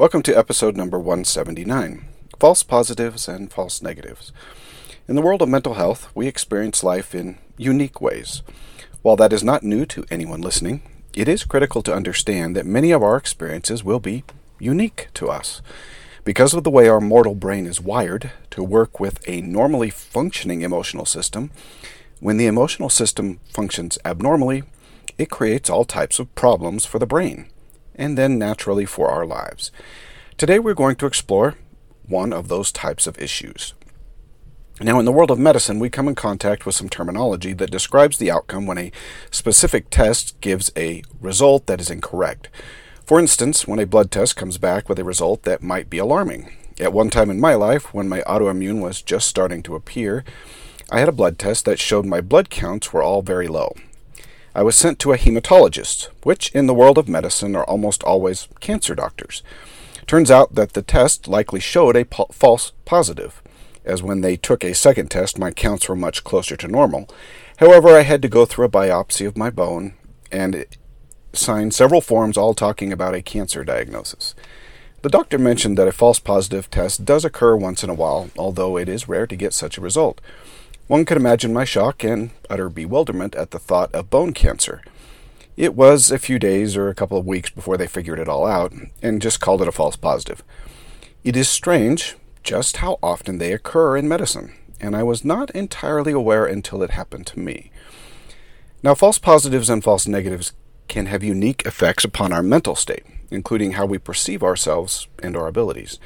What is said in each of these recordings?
Welcome to episode number 179, False Positives and False Negatives. In the world of mental health, we experience life in unique ways. While that is not new to anyone listening, it is critical to understand that many of our experiences will be unique to us. Because of the way our mortal brain is wired to work with a normally functioning emotional system, when the emotional system functions abnormally, it creates all types of problems for the brain, and then naturally for our lives. Today we're going to explore one of those types of issues. Now, in the world of medicine, we come in contact with some terminology that describes the outcome when a specific test gives a result that is incorrect. For instance, when a blood test comes back with a result that might be alarming. At one time in my life, when my autoimmune was just starting to appear, I had a blood test that showed my blood counts were all very low. I was sent to a hematologist, which in the world of medicine are almost always cancer doctors. Turns out that the test likely showed a false positive, as when they took a second test, my counts were much closer to normal. However, I had to go through a biopsy of my bone and sign several forms all talking about a cancer diagnosis. The doctor mentioned that a false positive test does occur once in a while, although it is rare to get such a result. One could imagine my shock and utter bewilderment at the thought of bone cancer. It was a few days or a couple of weeks before they figured it all out and just called it a false positive. It is strange just how often they occur in medicine, and I was not entirely aware until it happened to me. Now, false positives and false negatives can have unique effects upon our mental state, including how we perceive ourselves and our abilities.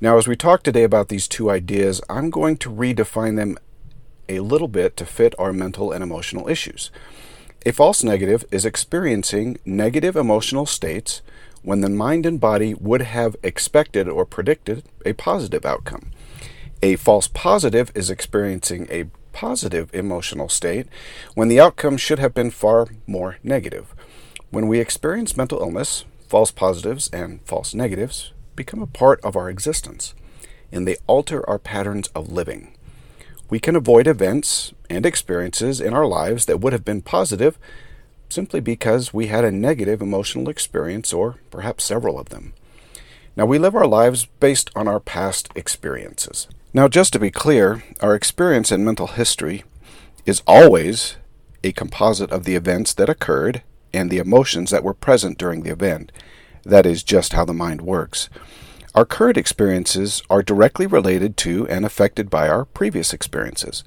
Now, as we talk today about these two ideas, I'm going to redefine them a little bit to fit our mental and emotional issues. A false negative is experiencing negative emotional states when the mind and body would have expected or predicted a positive outcome. A false positive is experiencing a positive emotional state when the outcome should have been far more negative. When we experience mental illness, false positives and false negatives become a part of our existence, and they alter our patterns of living. We can avoid events and experiences in our lives that would have been positive simply because we had a negative emotional experience, or perhaps several of them. Now, we live our lives based on our past experiences. Now, just to be clear, our experience in mental history is always a composite of the events that occurred and the emotions that were present during the event. That is just how the mind works. Our current experiences are directly related to and affected by our previous experiences.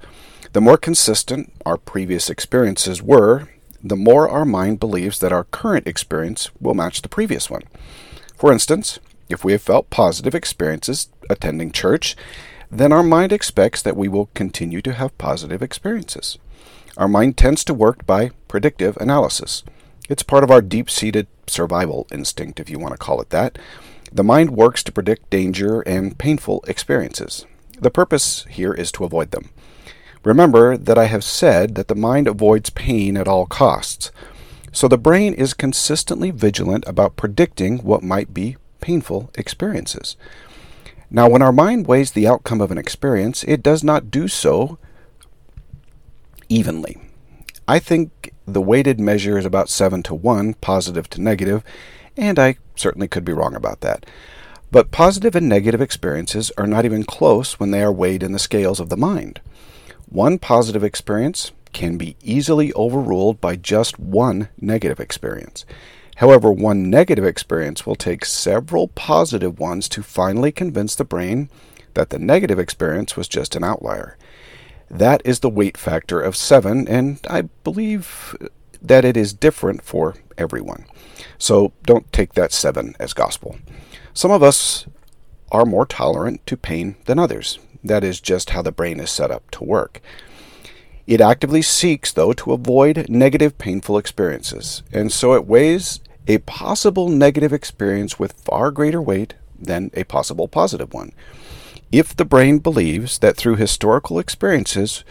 The more consistent our previous experiences were, the more our mind believes that our current experience will match the previous one. For instance, if we have felt positive experiences attending church, then our mind expects that we will continue to have positive experiences. Our mind tends to work by predictive analysis. It's part of our deep-seated survival instinct, if you want to call it that. The mind works to predict danger and painful experiences. The purpose here is to avoid them. Remember that I have said that the mind avoids pain at all costs. So the brain is consistently vigilant about predicting what might be painful experiences. Now, when our mind weighs the outcome of an experience, it does not do so evenly. I think the weighted measure is about 7 to 1, positive to negative, and I certainly could be wrong about that. But positive and negative experiences are not even close when they are weighed in the scales of the mind. One positive experience can be easily overruled by just one negative experience. However, one negative experience will take several positive ones to finally convince the brain that the negative experience was just an outlier. That is the weight factor of 7, and I believe that it is different for everyone. So don't take that 7 as gospel. Some of us are more tolerant to pain than others. That is just how the brain is set up to work. It actively seeks, though, to avoid negative, painful experiences, and so it weighs a possible negative experience with far greater weight than a possible positive one. If the brain believes that through historical experiences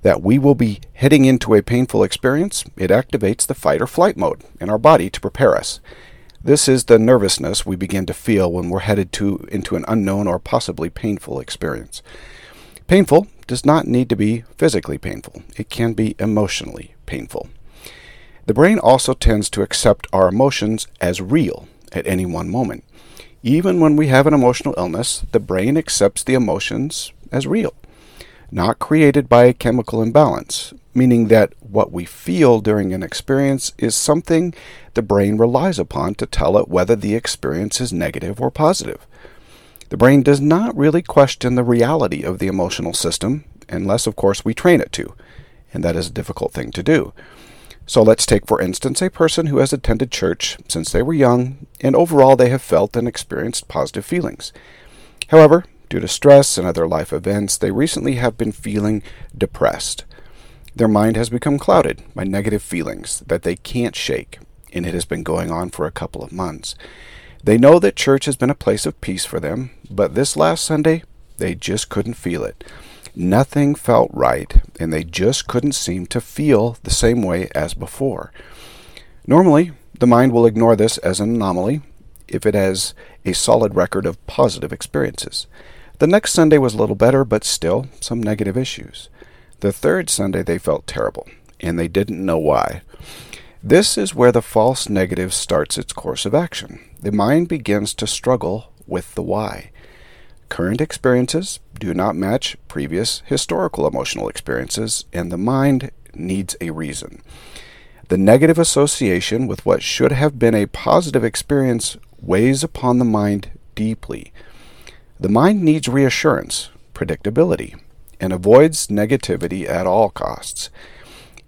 that we will be heading into a painful experience, it activates the fight or flight mode in our body to prepare us. This is the nervousness we begin to feel when we're headed into an unknown or possibly painful experience. Painful does not need to be physically painful. It can be emotionally painful. The brain also tends to accept our emotions as real at any one moment. Even when we have an emotional illness, the brain accepts the emotions as real, not created by a chemical imbalance, meaning that what we feel during an experience is something the brain relies upon to tell it whether the experience is negative or positive. The brain does not really question the reality of the emotional system, unless, of course, we train it to, and that is a difficult thing to do. So let's take, for instance, a person who has attended church since they were young, and overall they have felt and experienced positive feelings. However, due to stress and other life events, they recently have been feeling depressed. Their mind has become clouded by negative feelings that they can't shake, and it has been going on for a couple of months. They know that church has been a place of peace for them, but this last Sunday, they just couldn't feel it. Nothing felt right, and they just couldn't seem to feel the same way as before. Normally, the mind will ignore this as an anomaly if it has a solid record of positive experiences. The next Sunday was a little better, but still some negative issues. The third Sunday they felt terrible, and they didn't know why. This is where the false negative starts its course of action. The mind begins to struggle with the why. Current experiences do not match previous historical emotional experiences, and the mind needs a reason. The negative association with what should have been a positive experience weighs upon the mind deeply. The mind needs reassurance, predictability, and avoids negativity at all costs.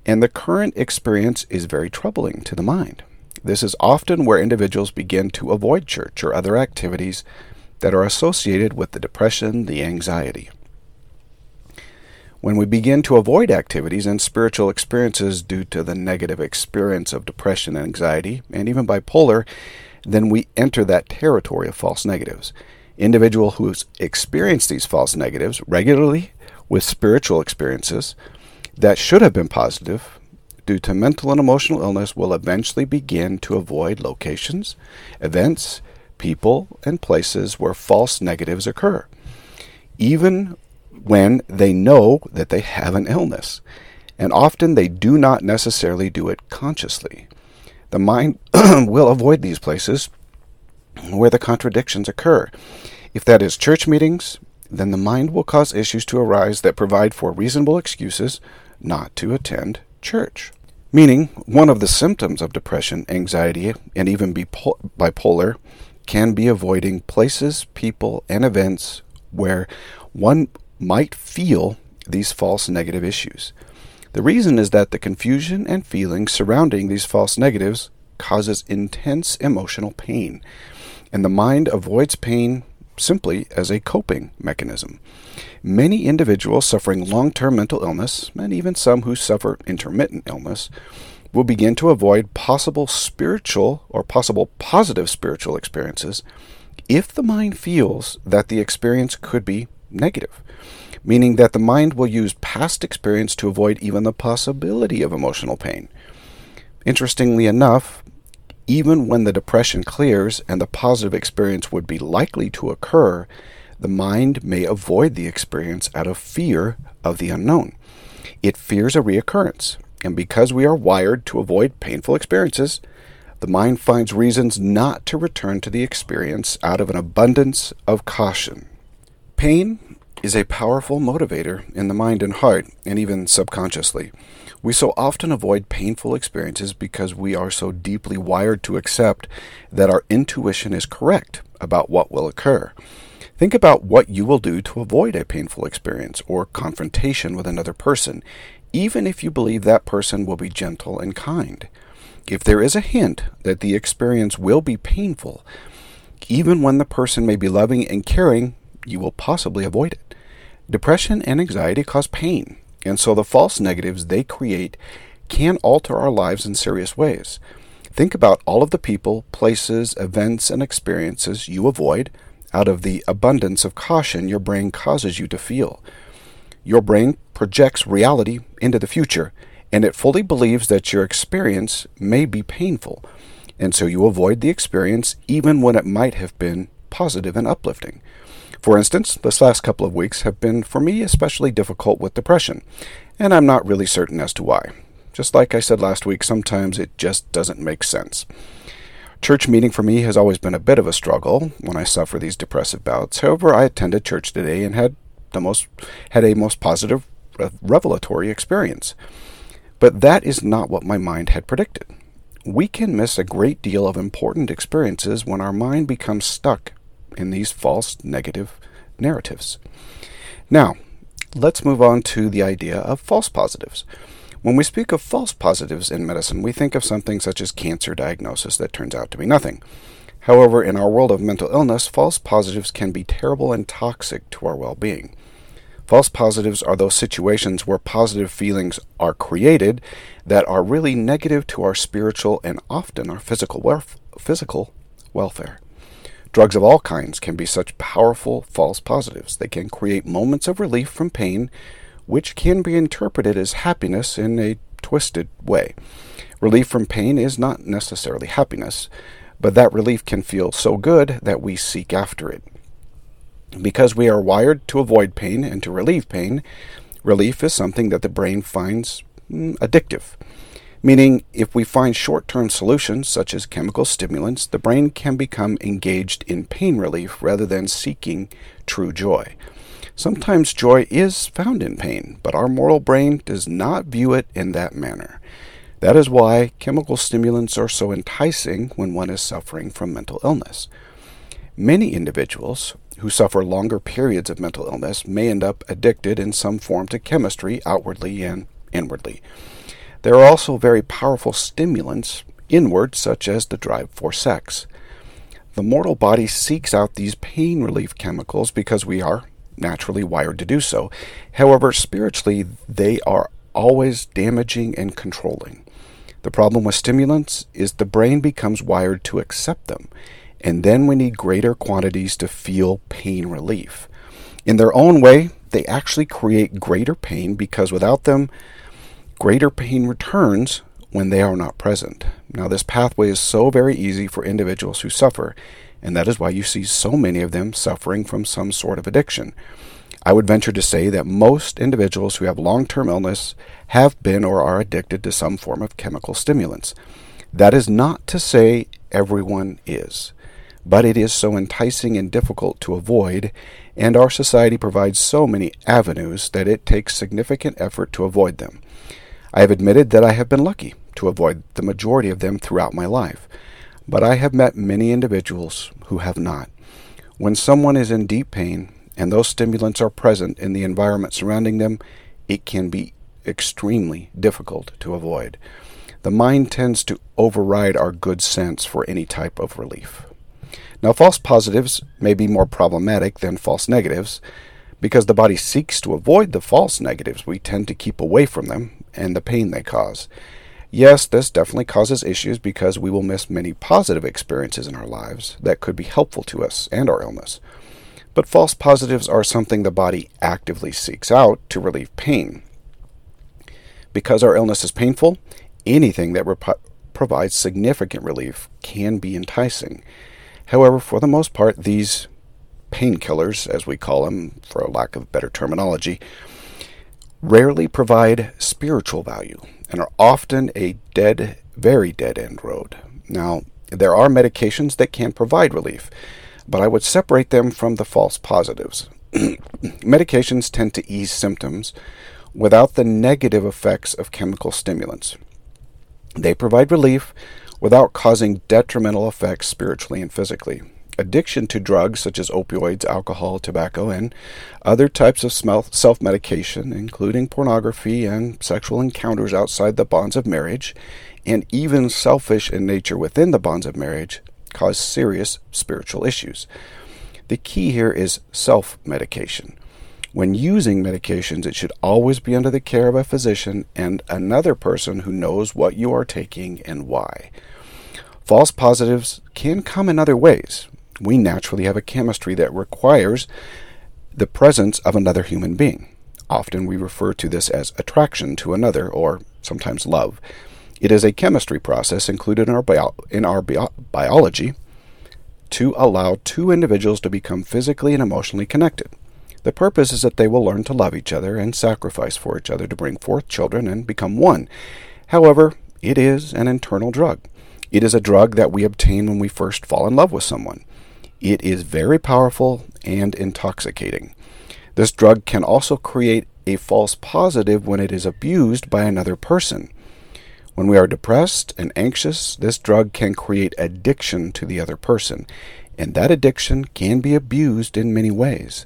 And the current experience is very troubling to the mind. This is often where individuals begin to avoid church or other activities that are associated with the depression, the anxiety. When we begin to avoid activities and spiritual experiences due to the negative experience of depression, anxiety, and even bipolar, then we enter that territory of false negatives. Individuals who experience these false negatives regularly with spiritual experiences that should have been positive due to mental and emotional illness will eventually begin to avoid locations, events, people, and places where false negatives occur, even when they know that they have an illness, and often they do not necessarily do it consciously. The mind will avoid these places where the contradictions occur. If that is church meetings, then the mind will cause issues to arise that provide for reasonable excuses not to attend church. Meaning, one of the symptoms of depression, anxiety, and even bipolar can be avoiding places, people, and events where one might feel these false negative issues. The reason is that the confusion and feelings surrounding these false negatives causes intense emotional pain, and the mind avoids pain simply as a coping mechanism. Many individuals suffering long-term mental illness, and even some who suffer intermittent illness, will begin to avoid possible spiritual or possible positive spiritual experiences if the mind feels that the experience could be negative, meaning that the mind will use past experience to avoid even the possibility of emotional pain. Interestingly enough, even when the depression clears and the positive experience would be likely to occur, the mind may avoid the experience out of fear of the unknown. It fears a reoccurrence, and because we are wired to avoid painful experiences, the mind finds reasons not to return to the experience out of an abundance of caution. Pain is a powerful motivator in the mind and heart, and even subconsciously. We so often avoid painful experiences because we are so deeply wired to accept that our intuition is correct about what will occur. Think about what you will do to avoid a painful experience or confrontation with another person, even if you believe that person will be gentle and kind. If there is a hint that the experience will be painful, even when the person may be loving and caring, you will possibly avoid it. Depression and anxiety cause pain, and so the false negatives they create can alter our lives in serious ways. Think about all of the people, places, events, and experiences you avoid out of the abundance of caution your brain causes you to feel. Your brain projects reality into the future, and it fully believes that your experience may be painful, and so you avoid the experience even when it might have been positive and uplifting. For instance, this last couple of weeks have been, for me, especially difficult with depression, and I'm not really certain as to why. Just like I said last week, sometimes it just doesn't make sense. Church meeting for me has always been a bit of a struggle when I suffer these depressive bouts. However, I attended church today and had a most positive revelatory experience. But that is not what my mind had predicted. We can miss a great deal of important experiences when our mind becomes stuck in these false negative narratives. Now, let's move on to the idea of false positives. When we speak of false positives in medicine, we think of something such as cancer diagnosis that turns out to be nothing. However, in our world of mental illness, false positives can be terrible and toxic to our well-being. False positives are those situations where positive feelings are created that are really negative to our spiritual and often our physical welfare. Drugs of all kinds can be such powerful false positives. They can create moments of relief from pain, which can be interpreted as happiness in a twisted way. Relief from pain is not necessarily happiness, but that relief can feel so good that we seek after it. Because we are wired to avoid pain and to relieve pain, relief is something that the brain finds addictive. Meaning, if we find short-term solutions, such as chemical stimulants, the brain can become engaged in pain relief rather than seeking true joy. Sometimes joy is found in pain, but our mortal brain does not view it in that manner. That is why chemical stimulants are so enticing when one is suffering from mental illness. Many individuals who suffer longer periods of mental illness may end up addicted in some form to chemistry, outwardly and inwardly. There are also very powerful stimulants inward, such as the drive for sex. The mortal body seeks out these pain relief chemicals because we are naturally wired to do so. However, spiritually, they are always damaging and controlling. The problem with stimulants is the brain becomes wired to accept them, and then we need greater quantities to feel pain relief. In their own way, they actually create greater pain because without them, greater pain returns when they are not present. Now, this pathway is so very easy for individuals who suffer, and that is why you see so many of them suffering from some sort of addiction. I would venture to say that most individuals who have long-term illness have been or are addicted to some form of chemical stimulants. That is not to say everyone is, but it is so enticing and difficult to avoid, and our society provides so many avenues that it takes significant effort to avoid them. I have admitted that I have been lucky to avoid the majority of them throughout my life, but I have met many individuals who have not. When someone is in deep pain and those stimulants are present in the environment surrounding them, it can be extremely difficult to avoid. The mind tends to override our good sense for any type of relief. Now, false positives may be more problematic than false negatives. Because the body seeks to avoid the false negatives, we tend to keep away from them and the pain they cause. Yes, this definitely causes issues because we will miss many positive experiences in our lives that could be helpful to us and our illness. But false positives are something the body actively seeks out to relieve pain. Because our illness is painful, anything that provides significant relief can be enticing. However, for the most part, these painkillers, as we call them for a lack of better terminology, rarely provide spiritual value and are often a very dead-end road. Now, there are medications that can provide relief, but I would separate them from the false positives. Medications tend to ease symptoms without the negative effects of chemical stimulants. They provide relief without causing detrimental effects spiritually and physically. Addiction to drugs such as opioids, alcohol, tobacco, and other types of self-medication, including pornography and sexual encounters outside the bonds of marriage, and even selfish in nature within the bonds of marriage, cause serious spiritual issues. The key here is self-medication. When using medications, it should always be under the care of a physician and another person who knows what you are taking and why. False positives can come in other ways. We naturally have a chemistry that requires the presence of another human being. Often we refer to this as attraction to another, or sometimes love. It is a chemistry process included in our biology to allow two individuals to become physically and emotionally connected. The purpose is that they will learn to love each other and sacrifice for each other to bring forth children and become one. However, it is an internal drug. It is a drug that we obtain when we first fall in love with someone. It is very powerful and intoxicating. This drug can also create a false positive when it is abused by another person. When we are depressed and anxious, this drug can create addiction to the other person, and that addiction can be abused in many ways.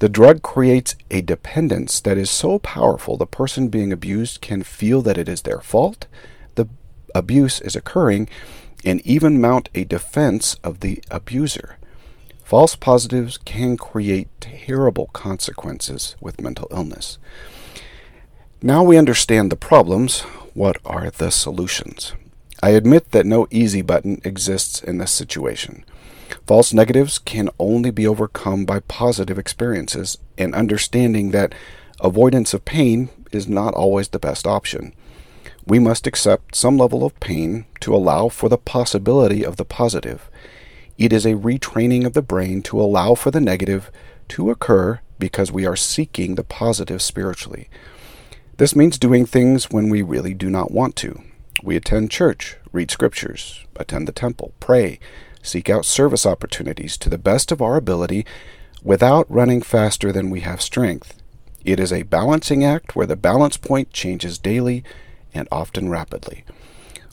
The drug creates a dependence that is so powerful the person being abused can feel that it is their fault, the abuse is occurring, and even mount a defense of the abuser. False positives can create terrible consequences with mental illness. Now we understand the problems. What are the solutions? I admit that no easy button exists in this situation. False negatives can only be overcome by positive experiences and understanding that avoidance of pain is not always the best option. We must accept some level of pain to allow for the possibility of the positive. It is a retraining of the brain to allow for the negative to occur because we are seeking the positive spiritually. This means doing things when we really do not want to. We attend church, read scriptures, attend the temple, pray, seek out service opportunities to the best of our ability without running faster than we have strength. It is a balancing act where the balance point changes daily and often rapidly.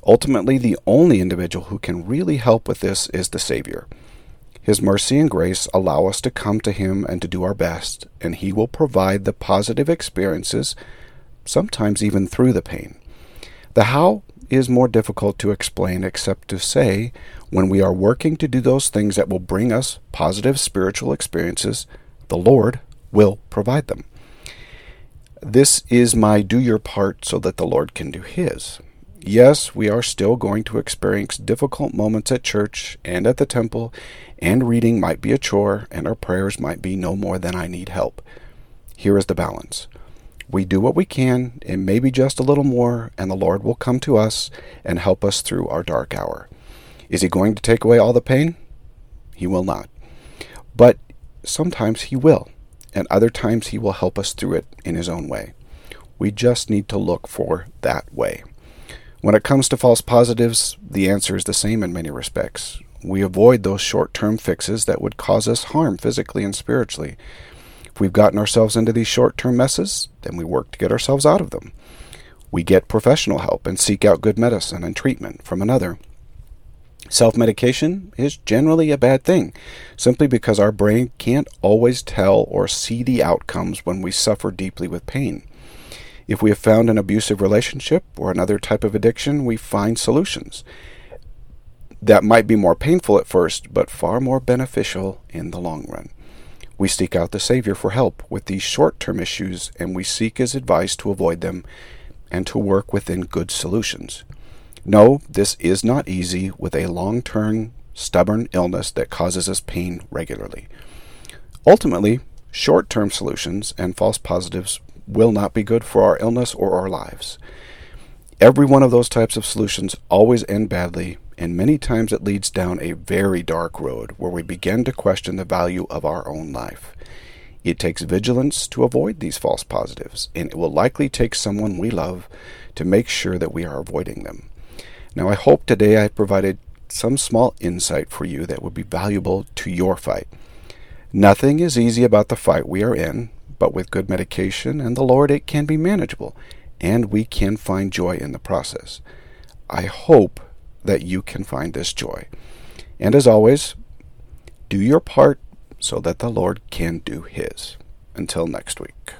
Ultimately, the only individual who can really help with this is the Savior. His mercy and grace allow us to come to Him and to do our best, and He will provide the positive experiences, sometimes even through the pain. The how is more difficult to explain except to say when we are working to do those things that will bring us positive spiritual experiences, the Lord will provide them. This is my do your part so that the Lord can do His. Yes, we are still going to experience difficult moments at church and at the temple, and reading might be a chore, and our prayers might be no more than I need help. Here is the balance. We do what we can, and maybe just a little more, and the Lord will come to us and help us through our dark hour. Is He going to take away all the pain? He will not. But sometimes He will, and other times He will help us through it in His own way. We just need to look for that way. When it comes to false positives, the answer is the same in many respects. We avoid those short-term fixes that would cause us harm physically and spiritually. If we've gotten ourselves into these short-term messes, then we work to get ourselves out of them. We get professional help and seek out good medicine and treatment from another. Self-medication is generally a bad thing, simply because our brain can't always tell or see the outcomes when we suffer deeply with pain. If we have found an abusive relationship or another type of addiction, we find solutions that might be more painful at first, but far more beneficial in the long run. We seek out the Savior for help with these short-term issues, and we seek His advice to avoid them and to work within good solutions. No, this is not easy with a long-term, stubborn illness that causes us pain regularly. Ultimately, short-term solutions and false positives will not be good for our illness or our lives. Every one of those types of solutions always end badly, and many times it leads down a very dark road where we begin to question the value of our own life. It takes vigilance to avoid these false positives, and it will likely take someone we love to make sure that we are avoiding them. Now, I hope today I provided some small insight for you that would be valuable to your fight. Nothing is easy about the fight we are in, but with good medication and the Lord, it can be manageable, and we can find joy in the process. I hope that you can find this joy. And as always, do your part so that the Lord can do His. Until next week.